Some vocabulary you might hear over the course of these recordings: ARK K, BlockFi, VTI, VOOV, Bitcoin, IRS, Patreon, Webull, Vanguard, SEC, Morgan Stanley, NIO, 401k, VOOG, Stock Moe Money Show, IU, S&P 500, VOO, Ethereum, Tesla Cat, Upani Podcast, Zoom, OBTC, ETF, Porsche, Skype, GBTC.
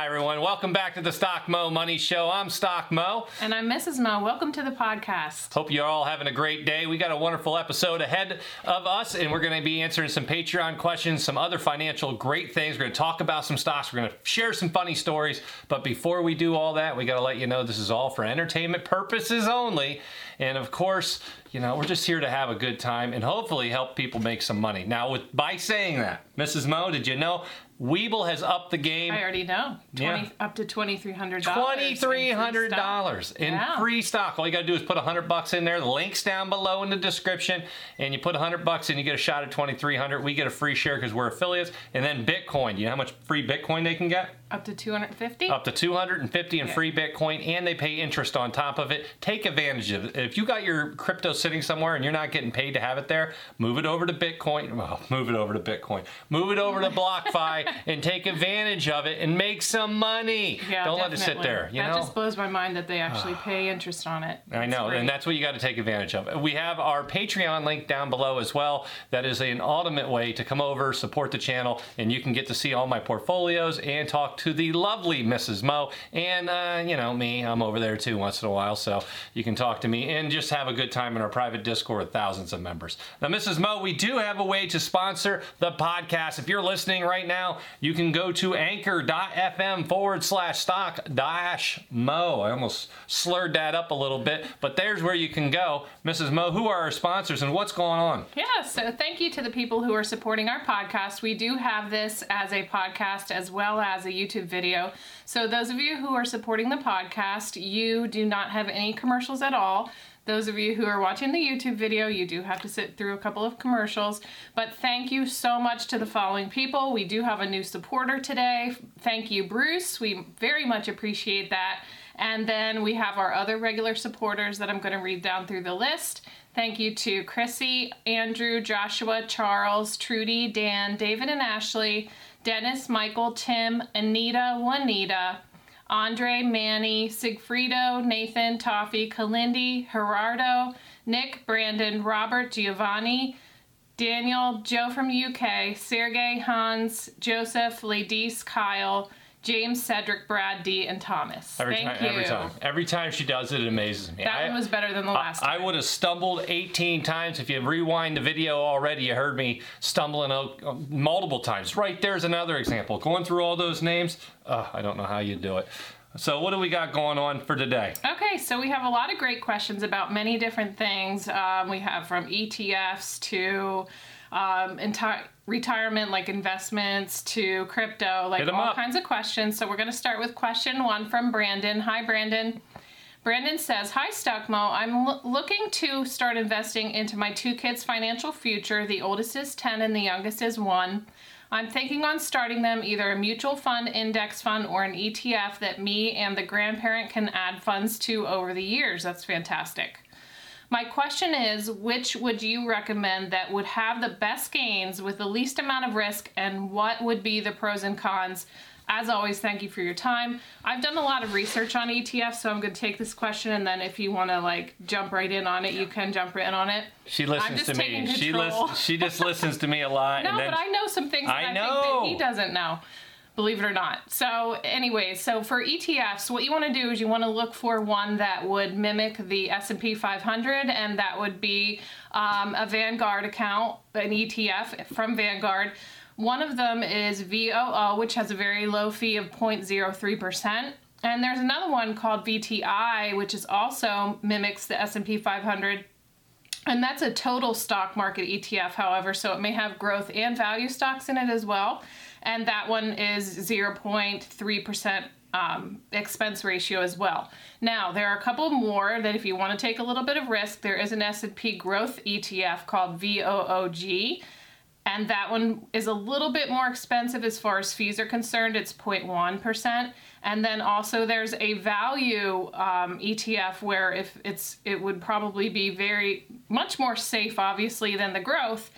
Hi, everyone. Welcome back to the Stock Moe Money Show. I'm Stock Moe. And I'm Mrs. Moe. Welcome to the podcast. Hope you're all having a great day. We got a wonderful episode ahead of us, and we're going to be answering some Patreon questions, some other financial great things. We're going to talk about some stocks. We're going to share some funny stories. But before we do all that, we got to let you know this is all for entertainment purposes only. And of course, you know, we're just here to have a good time and hopefully help people make some money. Now, by saying that, Mrs. Moe, did you know Webull has upped the game? I already know. Up to $2,300. $2,300 in free stock. All you got to do is put $100 in there. The link's down below in the description. And you put $100 in, you get a shot at $2,300. We get a free share because we're affiliates. And then Bitcoin. You know how much free Bitcoin they can get? Up to 250? Up to 250 in free Bitcoin. And they pay interest on top of it. Take advantage of it. If you got your crypto sitting somewhere and you're not getting paid to have it there, move it over to Bitcoin. Well, move it over to Bitcoin. Move it over to BlockFi. And take advantage of of it and make some money. Yeah, don't let it sit there. That just blows my mind that they actually pay interest on it. That's great. And that's what you got to take advantage of. We have our Patreon link down below as well. That is an ultimate way to come over, support the channel, and you can get to see all my portfolios and talk to the lovely Mrs. Moe. And, you know, me, I'm over there too once in a while, so you can talk to me and just have a good time in our private Discord with thousands of members. Now, Mrs. Moe, we do have a way to sponsor the podcast. If you're listening right now, you can go to anchor.fm/stock-moe. I almost slurred that up a little bit, but there's where you can go. Mrs. Moe, who are our sponsors and what's going on? Yeah, so thank you to the people who are supporting our podcast. We do have this as a podcast as well as a YouTube video. So those of you who are supporting the podcast, you do not have any commercials at all. Those of you who are watching the YouTube video, you do have to sit through a couple of commercials. But thank you so much to the following people. We do have a new supporter today. Thank you, Bruce. We very much appreciate that. And then we have our other regular supporters that I'm going to read down through the list. Thank you to Chrissy, Andrew, Joshua, Charles, Trudy, Dan, David and Ashley, Dennis, Michael, Tim, Anita, Juanita, Andre, Manny, Sigfrido, Nathan, Toffee, Kalindi, Gerardo, Nick, Brandon, Robert, Giovanni, Daniel, Joe from UK, Sergey, Hans, Joseph, Ladies, Kyle, James, Cedric, Brad, D, and Thomas. Thank you. Every time she does it, it amazes me. That one was better than the last time. I would have stumbled 18 times. If you rewind the video already, you heard me stumbling out multiple times. Right there's another example. Going through all those names, I don't know how you do it. So what do we got going on for today? Okay, so we have a lot of great questions about many different things. We have from ETFs to retirement, like investments, to crypto, like all kinds of questions. So we're going to start with question one from Brandon. Hi, Brandon. Brandon says, hi, Stock Moe. I'm looking to start investing into my two kids' financial future. The oldest is 10 and the youngest is 1. I'm thinking on starting them either a mutual fund, index fund, or an ETF that me and the grandparent can add funds to over the years. That's fantastic. My question is, which would you recommend that would have the best gains with the least amount of risk, and what would be the pros and cons? As always, thank you for your time. I've done a lot of research on ETFs, so I'm going to take this question, and then if you want to like jump right in on it, you can jump right in on it. She listens to me. She just listens to me a lot. No, and then but I know some things that I think that he doesn't know. Believe it or not. So anyway, so for ETFs, what you want to do is you want to look for one that would mimic the S&P 500, and that would be a Vanguard account, an ETF from Vanguard. One of them is VOO, which has a very low fee of 0.03%. And there's another one called VTI, which is also mimics the S&P 500. And that's a total stock market ETF, however, so it may have growth and value stocks in it as well. And that one is 0.3% expense ratio as well. Now, there are a couple more that if you want to take a little bit of risk, there is an S&P growth ETF called VOOG. And that one is a little bit more expensive as far as fees are concerned. It's 0.1%. And then also there's a value ETF where if it would probably be very much more safe, obviously, than the growth.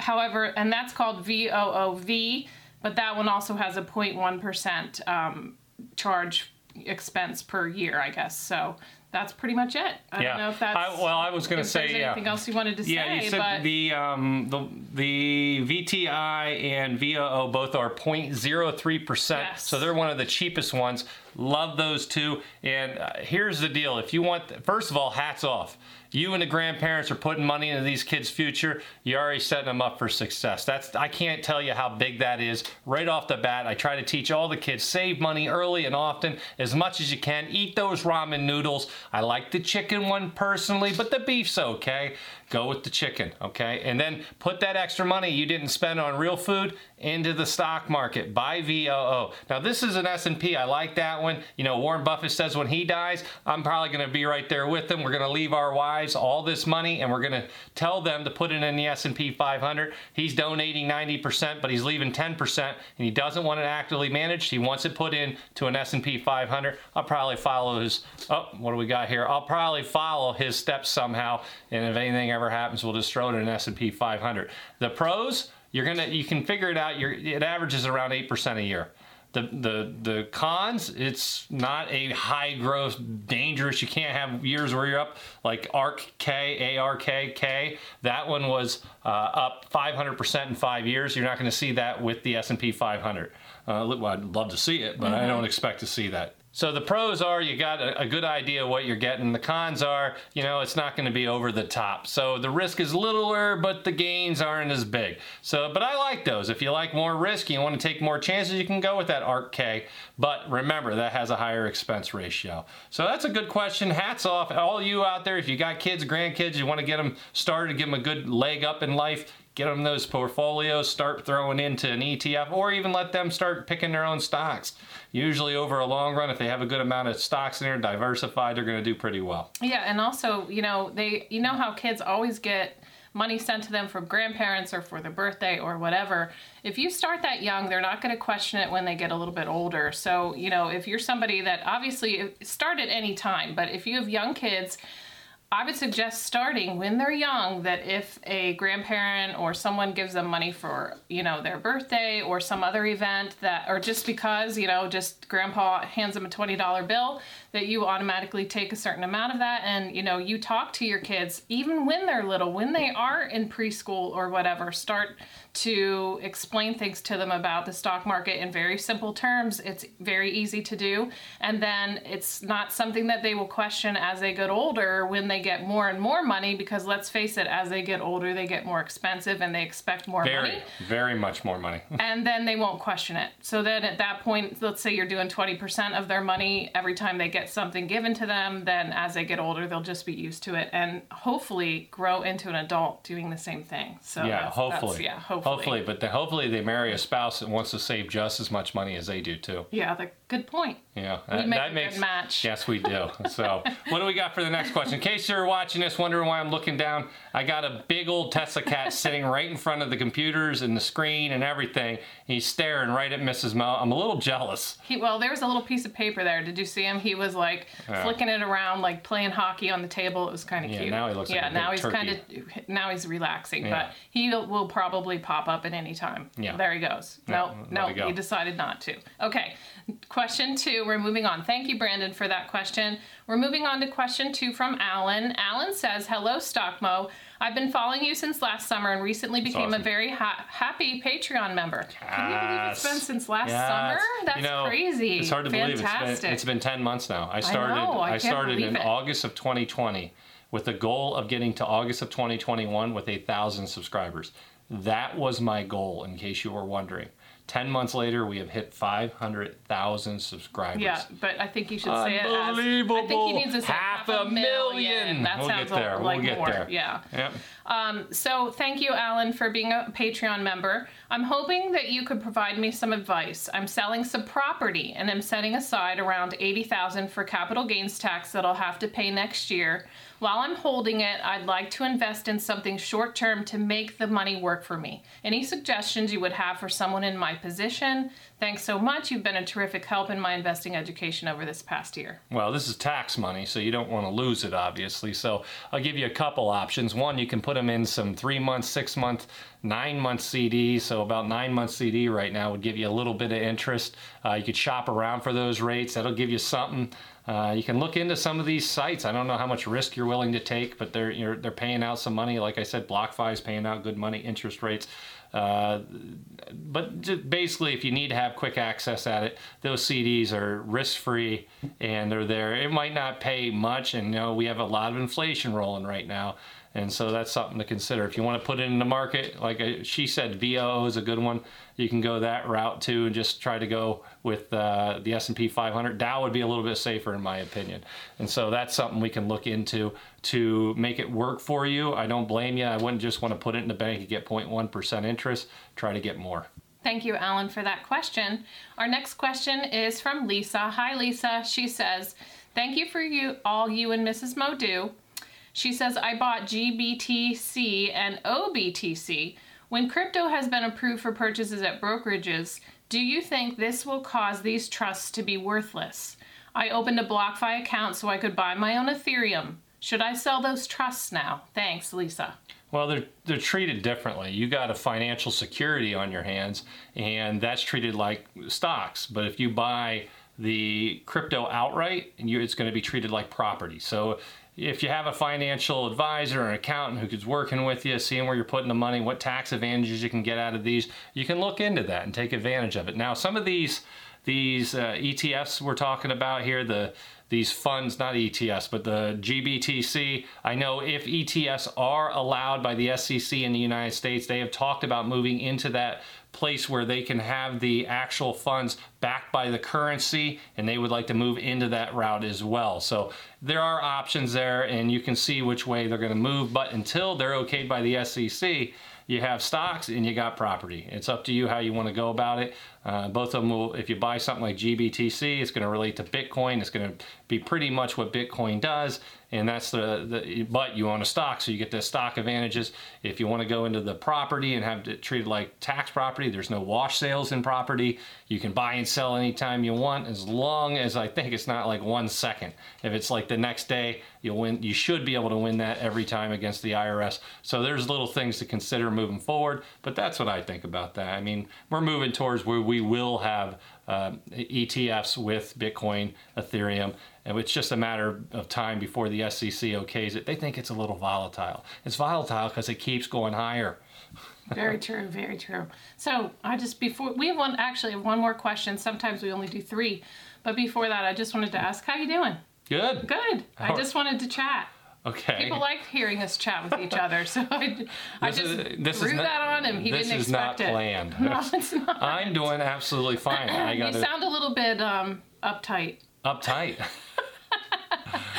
However, and that's called VOOV. But that one also has a 0.1% charge expense per year, I guess. So that's pretty much it. I don't know if that's... I was going to say... anything else you wanted to say? Yeah, you said the VTI and VOO both are 0.03%, so they're one of the cheapest ones. Love those two. And here's the deal. If you want... First of all, hats off. You and the grandparents are putting money into these kids' future. You're already setting them up for success. I can't tell you how big that is. Right off the bat, I try to teach all the kids, save money early and often, as much as you can. Eat those ramen noodles. I like the chicken one personally, but the beef's okay. Go with the chicken, okay? And then put that extra money you didn't spend on real food into the stock market. Buy VOO. Now, this is an S&P. I like that one. You know, Warren Buffett says when he dies, I'm probably going to be right there with him. We're going to leave our wives all this money, and we're going to tell them to put it in the S&P 500. He's donating 90%, but he's leaving 10%, and he doesn't want it actively managed. He wants it put in to an S&P 500. I'll probably follow his... Oh, what do we got here? I'll probably follow his steps somehow, and if anything ever happens, we'll just throw it in an S&P 500. The pros, you can figure it out. It averages around 8% a year. The cons, it's not a high growth, dangerous. You can't have years where you're up like ARK K, ARK K. That one was up 500% in 5 years. You're not going to see that with the S&P 500. Well, I'd love to see it, but I don't expect to see that. So the pros are you got a good idea of what you're getting. The cons are, it's not going to be over the top. So the risk is littler, but the gains aren't as big. But I like those. If you like more risk, you want to take more chances, you can go with that ARK K. But remember, that has a higher expense ratio. So that's a good question. Hats off. All you out there, if you got kids, grandkids, you want to get them started, give them a good leg up in life, get them those portfolios, start throwing into an ETF, or even let them start picking their own stocks. Usually over a long run, if they have a good amount of stocks in there, diversified, they're going to do pretty well. Yeah, and also, how kids always get money sent to them from grandparents or for their birthday or whatever. If you start that young, they're not going to question it when they get a little bit older. So, if you're somebody that obviously start at any time, but if you have young kids, I would suggest starting when they're young, that if a grandparent or someone gives them money for, their birthday or some other event or just because, just grandpa hands them a $20 bill, that you automatically take a certain amount of that. And, you talk to your kids, even when they're little, when they are in preschool or whatever, start to explain things to them about the stock market in very simple terms. It's very easy to do. And then it's not something that they will question as they get older when they get more and more money, because let's face it, as they get older, they get more expensive and they expect more money. Very much more money. And then they won't question it. So then at that point, let's say you're doing 20% of their money every time they get something given to them, then as they get older, they'll just be used to it and hopefully grow into an adult doing the same thing. So hopefully. But hopefully they marry a spouse that wants to save just as much money as they do too. Yeah, good point. Yeah, that makes a good match. Yes, we do. So what do we got for the next question? In case you're watching this, wondering why I'm looking down, I got a big old Tesla Cat sitting right in front of the computers and the screen and everything. He's staring right at Mrs. Moe. I'm a little jealous. There was a little piece of paper there. Did you see him? He was flicking it around, like playing hockey on the table. It was kind of cute. Now he looks like a big turkey. Now he's relaxing, but he will probably pop up at any time. Yeah. There he goes. No, he decided not to. Okay. Question 2, we're moving on. Thank you, Brandon, for that question. We're moving on to question 2 from Alan. Alan says, hello, Stock Moe. I've been following you since last summer and recently became a very happy Patreon member. Yes. Can you believe it's been since last summer? That's crazy. It's hard to believe. It's been 10 months now. I started in August of 2020 with the goal of getting to August of 2021 with 1,000 subscribers. That was my goal, in case you were wondering. 10 months later, we have hit 500,000 subscribers. Yeah, but I think you should say it as... Unbelievable! I think he needs to say half a million. That sounds like more. There. Yeah. Yep. So thank you, Alan, for being a Patreon member. I'm hoping that you could provide me some advice. I'm selling some property, and I'm setting aside around $80,000 for capital gains tax that I'll have to pay next year. While I'm holding it, I'd like to invest in something short-term to make the money work for me. Any suggestions you would have for someone in my position? Thanks so much. You've been a terrific help in my investing education over this past year. Well, this is tax money, so you don't want to lose it, obviously. So I'll give you a couple options. One, you can put them in some 3-month, 6-month, 9-month CDs. So about 9-month CD right now would give you a little bit of interest. You could shop around for those rates. That'll give you something. You can look into some of these sites. I don't know how much risk you're willing to take, but they're paying out some money. Like I said, BlockFi is paying out good money, interest rates. But just basically, if you need to have quick access at it, those CDs are risk-free and they're there. It might not pay much, and you know, we have a lot of inflation rolling right now. And so that's something to consider. If you want to put it in the market, like she said, VOO is a good one. You can go that route too and just try to go with the S&P 500. Dow would be a little bit safer in my opinion. And so that's something we can look into to make it work for you. I don't blame you. I wouldn't just want to put it in the bank and get 0.1% interest. Try to get more. Thank you, Alan, for that question. Our next question is from Lisa. Hi, Lisa. She says, thank you for all you and Mrs. Moe do. She says, I bought GBTC and OBTC. When crypto has been approved for purchases at brokerages, do you think this will cause these trusts to be worthless? I opened a BlockFi account so I could buy my own Ethereum. Should I sell those trusts now? Thanks, Lisa. Well, they're treated differently. You got a financial security on your hands, and that's treated like stocks. But if you buy the crypto outright, it's going to be treated like property. So if you have a financial advisor or an accountant who's working with you, seeing where you're putting the money, what tax advantages you can get out of these, you can look into that and take advantage of it. Now, some of these ETFs we're talking about here, these funds, not ETFs, but the GBTC, I know if ETFs are allowed by the SEC in the United States, they have talked about moving into that place where they can have the actual funds backed by the currency, and they would like to move into that route as well. So there are options there, and you can see which way they're going to move. But until they're okayed by the SEC, you have stocks and you got property. It's up to you how you want to go about it. Both of them will, if you buy something like GBTC, it's going to relate to Bitcoin. It's going to be pretty much what Bitcoin does. And that's but you own a stock, so you get the stock advantages. If you want to go into the property and have it treated like tax property, there's no wash sales in property. You can buy and sell anytime you want, as long as I think it's not like 1 second. If it's like the next day, you'll win. You should be able to win that every time against the IRS. So there's little things to consider moving forward, but that's what I think about that. I mean, we're moving towards where we will have ETFs with Bitcoin, Ethereum, and it's just a matter of time before the SEC okays it. They think it's a little volatile. It's volatile because it keeps going higher. Very true, very true. So we have one more question. Sometimes we only do 3, but before that, I just wanted to ask, how you doing? Good. Good. I just wanted to chat. Okay. People like hearing us chat with each other, so I just threw that on him. He didn't expect it. This is not planned. No, it's not. I'm doing absolutely fine. You sound a little bit uptight. Uptight.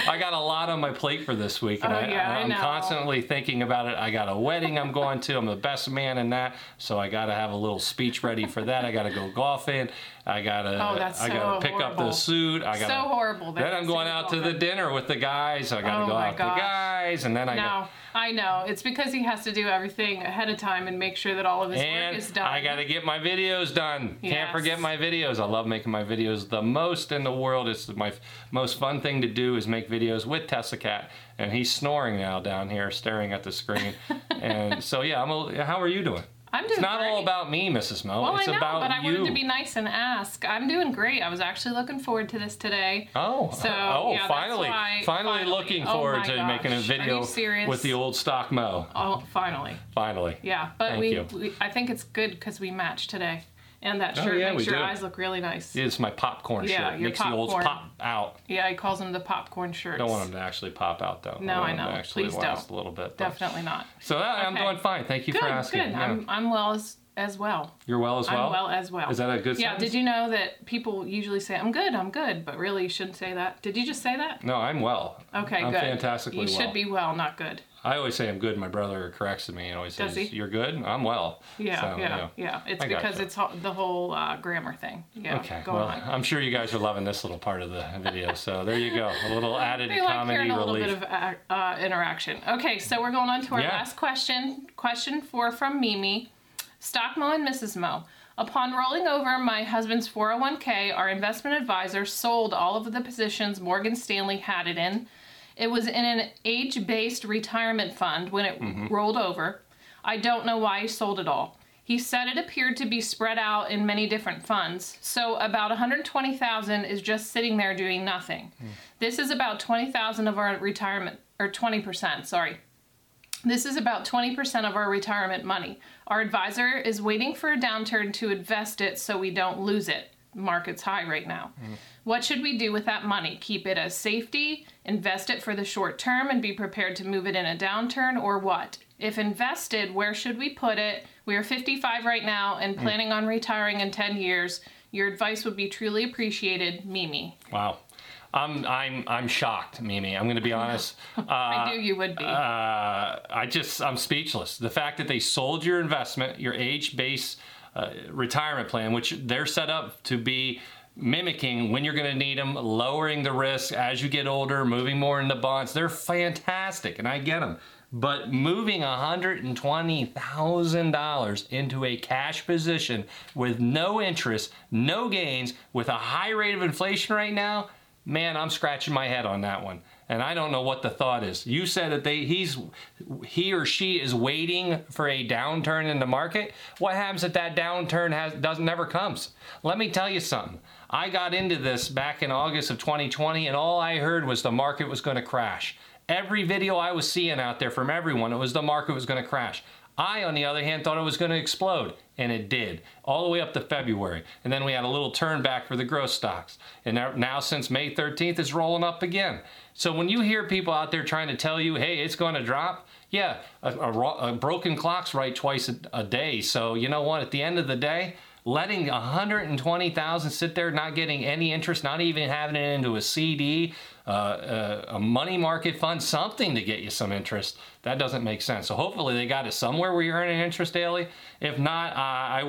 I got a lot on my plate for this week, and I'm constantly thinking about it. I got a wedding I'm going to. I'm the best man in that, so I got to have a little speech ready for that. I got to go golfing. I got to pick up the suit. Then I'm going out to the dinner with the guys. I got to go out with the guys, and then I know. It's because he has to do everything ahead of time and make sure that all of his work is done. I got to get my videos done. Yes. Can't forget my videos. I love making my videos the most in the world. It's my most fun thing to do is make videos with Tesla Cat, and he's snoring now down here staring at the screen. And so, yeah, how are you doing? I'm doing great. It's not all about me, Mrs. Moe. Well, it's about you. But I wanted to be nice and ask. I'm doing great. I was actually looking forward to this today. Finally looking forward to making a video with the old Stock Moe. Oh, finally. Finally. Yeah, but I think it's good because we match today. And that shirt makes your eyes look really nice. It's my popcorn shirt. It makes the olds pop out. Yeah, he calls them the popcorn shirts. Don't want them to actually pop out, though. No, I know. Please don't. A little bit. Definitely not. So I'm doing fine. Thank you for asking. Good. Yeah. I'm well as well. You're well as well? I'm well as well. Is that a good sentence? Yeah, did you know that people usually say, I'm good, but really you shouldn't say that. Did you just say that? No, I'm well. Okay, good. I'm fantastically well. You should be well, not good. I always say I'm good. My brother corrects me and always says, you're good? I'm well. Yeah, so, It's because it's the whole grammar thing. Yeah, okay, go on. I'm sure you guys are loving this little part of the video. So there you go. A little added comedy relief. A little bit of interaction. Okay, so we're going on to our last question. Question 4 from Mimi. Stock Moe and Mrs. Moe. Upon rolling over my husband's 401k, our investment advisor sold all of the positions Morgan Stanley had it in. It was in an age-based retirement fund when it rolled over. I don't know why he sold it all. He said it appeared to be spread out in many different funds. So about $120,000 is just sitting there doing nothing. This is about $20,000 of our retirement, or 20%, sorry. This is about 20% of our retirement money. Our advisor is waiting for a downturn to invest it so we don't lose it. Market's high right now. What should we do with that money? Keep it as safety, invest it for the short term, and be prepared to move it in a downturn, or what? If invested, where should we put it? We are 55 right now and planning on retiring in 10 years. Your advice would be truly appreciated, Mimi. Wow. I'm shocked, Mimi. I'm going to be honest. I knew you would be. I'm speechless. The fact that they sold your investment, your age-based retirement plan, which they're set up to be mimicking when you're going to need them, lowering the risk as you get older, moving more into bonds. They're fantastic, and I get them. But moving $120,000 into a cash position with no interest, no gains, with a high rate of inflation right now, man, I'm scratching my head on that one, and I don't know what the thought is. You said that he or she is waiting for a downturn in the market. What happens if that downturn never comes? Let me tell you something. I got into this back in August of 2020, and all I heard was the market was going to crash. Every video I was seeing out there from everyone, it was the market was going to crash. I, on the other hand, thought it was going to explode, and it did, all the way up to February. And then we had a little turn back for the growth stocks. And now since May 13th, it's rolling up again. So when you hear people out there trying to tell you, hey, it's going to drop, yeah, a broken clock's right twice a day. So you know what? At the end of the day, letting $120,000 sit there, not getting any interest, not even having it into a CD, a money market fund, something to get you some interest, that doesn't make sense. So hopefully they got it somewhere where you're earning interest daily. If not, I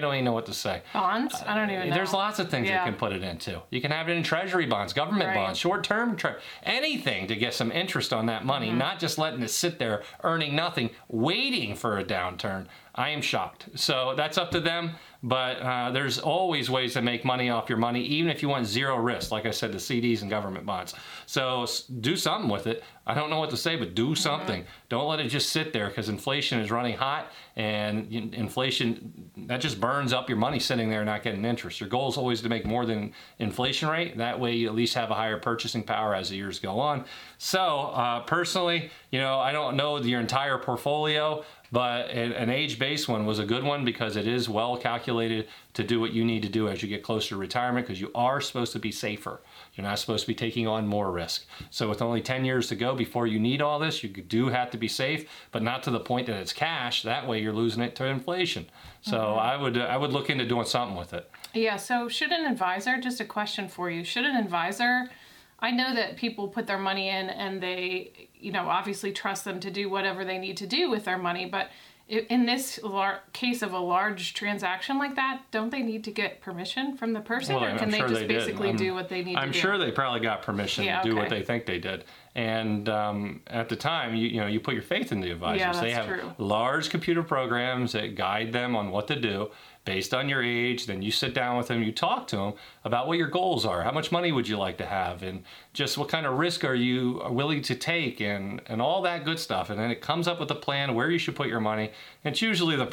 don't even know what to say. Bonds? I don't even know. There's lots of things you can put it into. You can have it in treasury bonds, government bonds, short-term, anything to get some interest on that money, not just letting it sit there earning nothing, waiting for a downturn. I am shocked. So that's up to them. But there's always ways to make money off your money, even if you want zero risk, like I said, the CDs and government bonds. So do something with it. I don't know what to say, but do something. Don't let it just sit there, because inflation is running hot, and inflation, that just burns up your money sitting there not getting interest. Your goal is always to make more than inflation rate. That way you at least have a higher purchasing power as the years go on. So personally, I don't know your entire portfolio, but an age-based one was a good one because it is well calculated to do what you need to do as you get closer to retirement, because you are supposed to be safer. You're not supposed to be taking on more risk. So with only 10 years to go before you need all this, you do have to be safe, but not to the point that it's cash. That way you're losing it to inflation. So I would look into doing something with it. Yeah, so should an advisor, just a question for you, should an advisor, I know that people put their money in and they, obviously trust them to do whatever they need to do with their money, but in this case of a large transaction like that, don't they need to get permission from the person, or can they just basically do what they need to do? I'm sure they probably got permission to do what they think they did. And at the time, you put your faith in the advisors. Yeah, that's they have true. Large computer programs that guide them on what to do based on your age. Then you sit down with them, you talk to them about what your goals are. How much money would you like to have? And just what kind of risk are you willing to take, and all that good stuff. And then it comes up with a plan where you should put your money. And it's usually the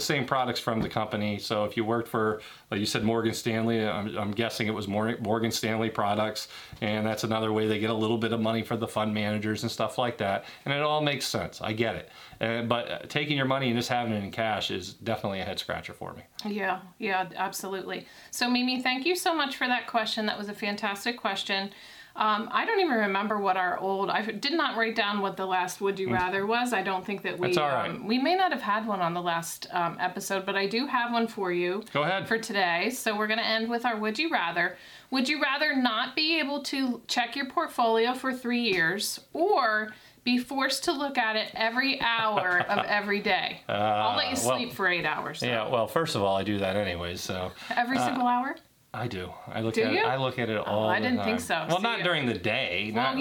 same products from the company. So if you worked for, like you said, Morgan Stanley, I'm guessing it was Morgan Stanley products. And that's another way they get a little bit of money for the fund managers and stuff like that, and it all makes sense. I get it, but taking your money and just having it in cash is definitely a head scratcher for me. Yeah, absolutely. So Mimi, thank you so much for that question. That was a fantastic question. I don't even remember what I did not write down what the last Would You Rather was. I don't think that we, right. We may not have had one on the last episode, but I do have one for you. Go ahead. For today. So we're going to end with our Would You Rather. Would you rather not be able to check your portfolio for 3 years, or be forced to look at it every hour of every day? I'll let you sleep for 8 hours. So. Yeah, well, first of all, I do that anyways. So every single hour? I do. I look at it all. I didn't think so. Well, not during the day. Not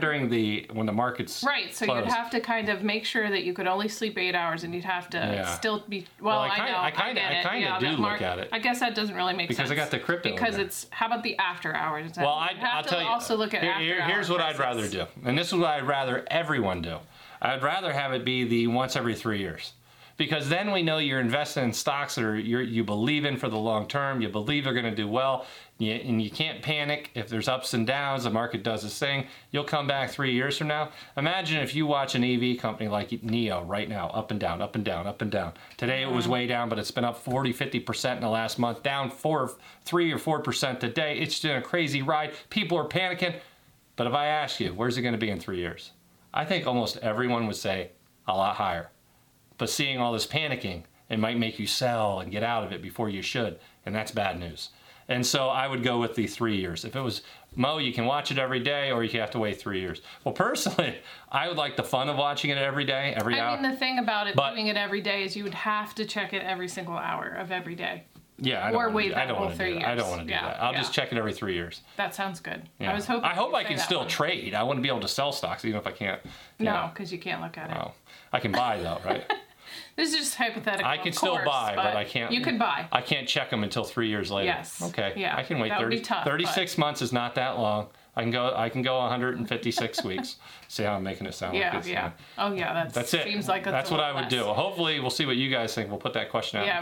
during the when the market's right. So closed. You'd have to kind of make sure that you could only sleep 8 hours, and you'd have to still be. Well, I kind of do look at it. I guess that doesn't really make sense because I got the crypto. Because it's how about the after hours? Well, I'll tell you. Also look at here's what I'd rather do, and this is what I'd rather everyone do. I'd rather have it be the once every 3 years. Because then we know you're investing in stocks that you believe in for the long term, you believe they're going to do well, and you can't panic. If there's ups and downs, the market does its thing, you'll come back 3 years from now. Imagine if you watch an EV company like NIO right now, up and down, up and down, up and down. Today it was way down, but it's been up 40, 50% in the last month, down 3 or 4% today. It's been a crazy ride. People are panicking. But if I ask you, where's it going to be in 3 years? I think almost everyone would say a lot higher. But seeing all this panicking, it might make you sell and get out of it before you should, and that's bad news. And so I would go with the 3 years. If it was, Mo, you can watch it every day, or you have to wait 3 years. Well, personally, I would like the fun of watching it every day, every hour. I mean, the thing about doing it every day is you would have to check it every single hour of every day. Yeah, I don't want to do that. I'll just check it every 3 years. That sounds good. Yeah. I hope I can still trade. I want to be able to sell stocks even if I can't. No, because you can't look at it. I can buy though, right? This is just hypothetical. I can still buy, but I can't. You can buy. I can't check them until 3 years later. Yes. Okay. Yeah. I can wait. That would be tough. 36 months is not that long. I can go 156 weeks. See how I'm making it sound like this. Yeah. Oh, yeah. That's it. Seems like that's what I would do. Hopefully, we'll see what you guys think. We'll put that question out. Yeah,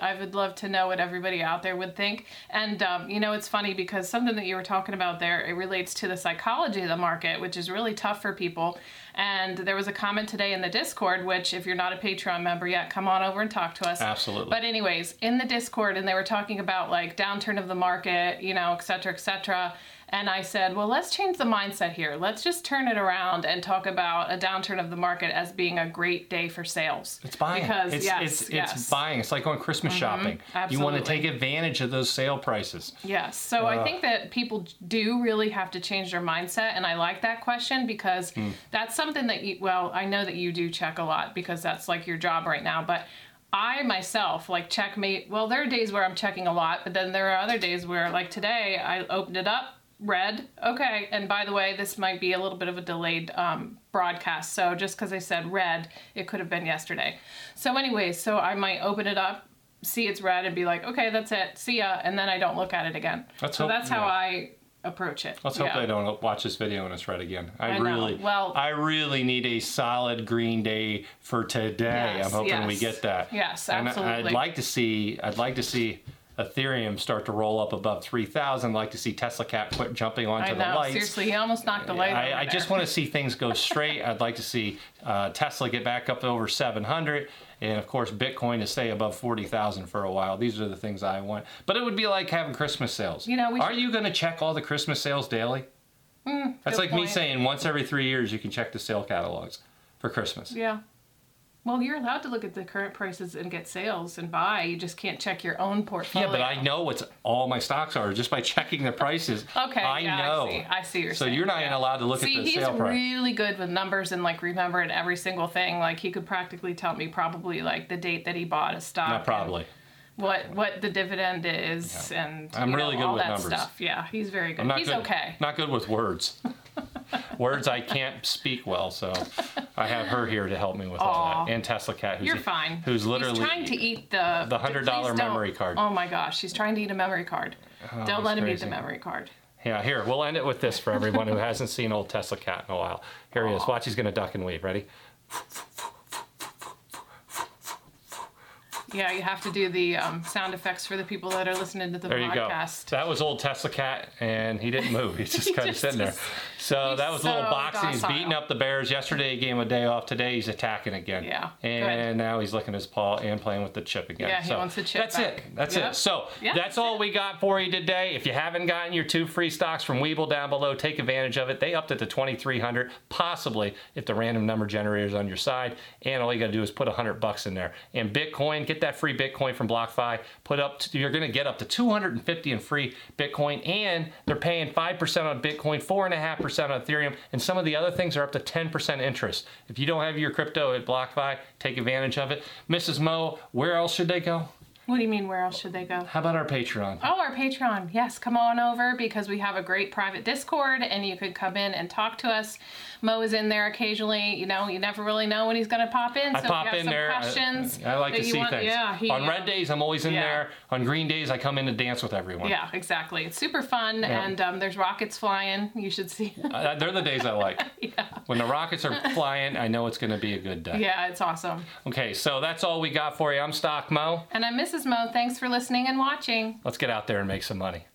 I would love to know what everybody out there would think. And it's funny because something that you were talking about there, it relates to the psychology of the market, which is really tough for people. And there was a comment today in the Discord, which if you're not a Patreon member yet, come on over and talk to us. Absolutely. But anyways, in the Discord, and they were talking about like downturn of the market, et cetera, et cetera. And I said, well, let's change the mindset here. Let's just turn it around and talk about a downturn of the market as being a great day for sales. It's buying. Because it's buying. It's like going Christmas shopping. Absolutely. You want to take advantage of those sale prices. Yes. So I think that people do really have to change their mindset. And I like that question because that's something that I know that you do check a lot because that's like your job right now. But I myself checkmate. Well, there are days where I'm checking a lot, but then there are other days where like today I opened it up. Red. Okay. And by the way, this might be a little bit of a delayed broadcast. So just because I said red, it could have been yesterday. So anyway, so I might open it up, see it's red and be like, okay, that's it. See ya. And then I don't look at it again. That's how I approach it. Let's hope I don't watch this video and it's red again. I really need a solid green day for today. Yes, I'm hoping we get that. Yes, absolutely. And I'd like to see Ethereum start to roll up above 3,000. Like to see Tesla Cat quit jumping onto the lights. Seriously, he almost knocked the light over. I just want to see things go straight. I'd like to see Tesla get back up to over 700. And of course, Bitcoin to stay above 40,000 for a while. These are the things I want. But it would be like having Christmas sales. Are you going to check all the Christmas sales daily? That's like me saying once every 3 years you can check the sale catalogs for Christmas. Yeah. Well, you're allowed to look at the current prices and get sales and buy. You just can't check your own portfolio. Yeah, but I know what all my stocks are just by checking the prices. Okay, I know. I see you're saying. So you're not even allowed to look at the sale price. He's really good with numbers and remembering every single thing. He could practically tell me probably the date that he bought a stock. Not probably. What the dividend is and I'm really good all with that numbers. Stuff. Yeah, he's very good. Not good with words. Words I can't speak well, so I have her here to help me with all that. And Tesla Cat, who's literally he's trying to eat the $100 memory card. Oh my gosh, he's trying to eat a memory card. Oh, don't let him eat the memory card. Yeah, here, we'll end it with this for everyone who hasn't seen old Tesla Cat in a while. Here he is. Watch, he's going to duck and weave. Ready? Yeah, you have to do the sound effects for the people that are listening to the podcast. There you go. That was old Tesla Cat, and he didn't move. He's just kind of sitting there. So that was a little boxing. Docile. He's beating up the Bears. Yesterday, he gave him a day off. Today, he's attacking again. Yeah. And now he's licking his paw and playing with the chip again. Yeah, he wants the chip back. That's it. So that's all we got for you today. If you haven't gotten your 2 free stocks from Webull down below, take advantage of it. They upped it to 2,300, possibly, if the random number generator is on your side. And all you got to do is put $100 in there. And Bitcoin, get that free Bitcoin from BlockFi. You're going to get up to 250 in free Bitcoin, and they're paying 5% on Bitcoin, 4.5% on Ethereum, and some of the other things are up to 10% interest. If you don't have your crypto at BlockFi, take advantage of it. Mrs. Mo, where else should they go? What do you mean, where else should they go? How about our Patreon? Oh, our Patreon. Yes, come on over because we have a great private Discord and you could come in and talk to us. Mo is in there occasionally. You know, you never really know when he's going to pop in. So if you have some questions. I like to see things. Yeah, on red days, I'm always in there. On green days, I come in to dance with everyone. Yeah, exactly. It's super fun. Yeah. And there's rockets flying. You should see. They're the days I like. Yeah. When the rockets are flying, I know it's going to be a good day. Yeah, it's awesome. Okay, so that's all we got for you. I'm Stock Mo. And I'm Mrs. Mo. Thanks for listening and watching. Let's get out there and make some money.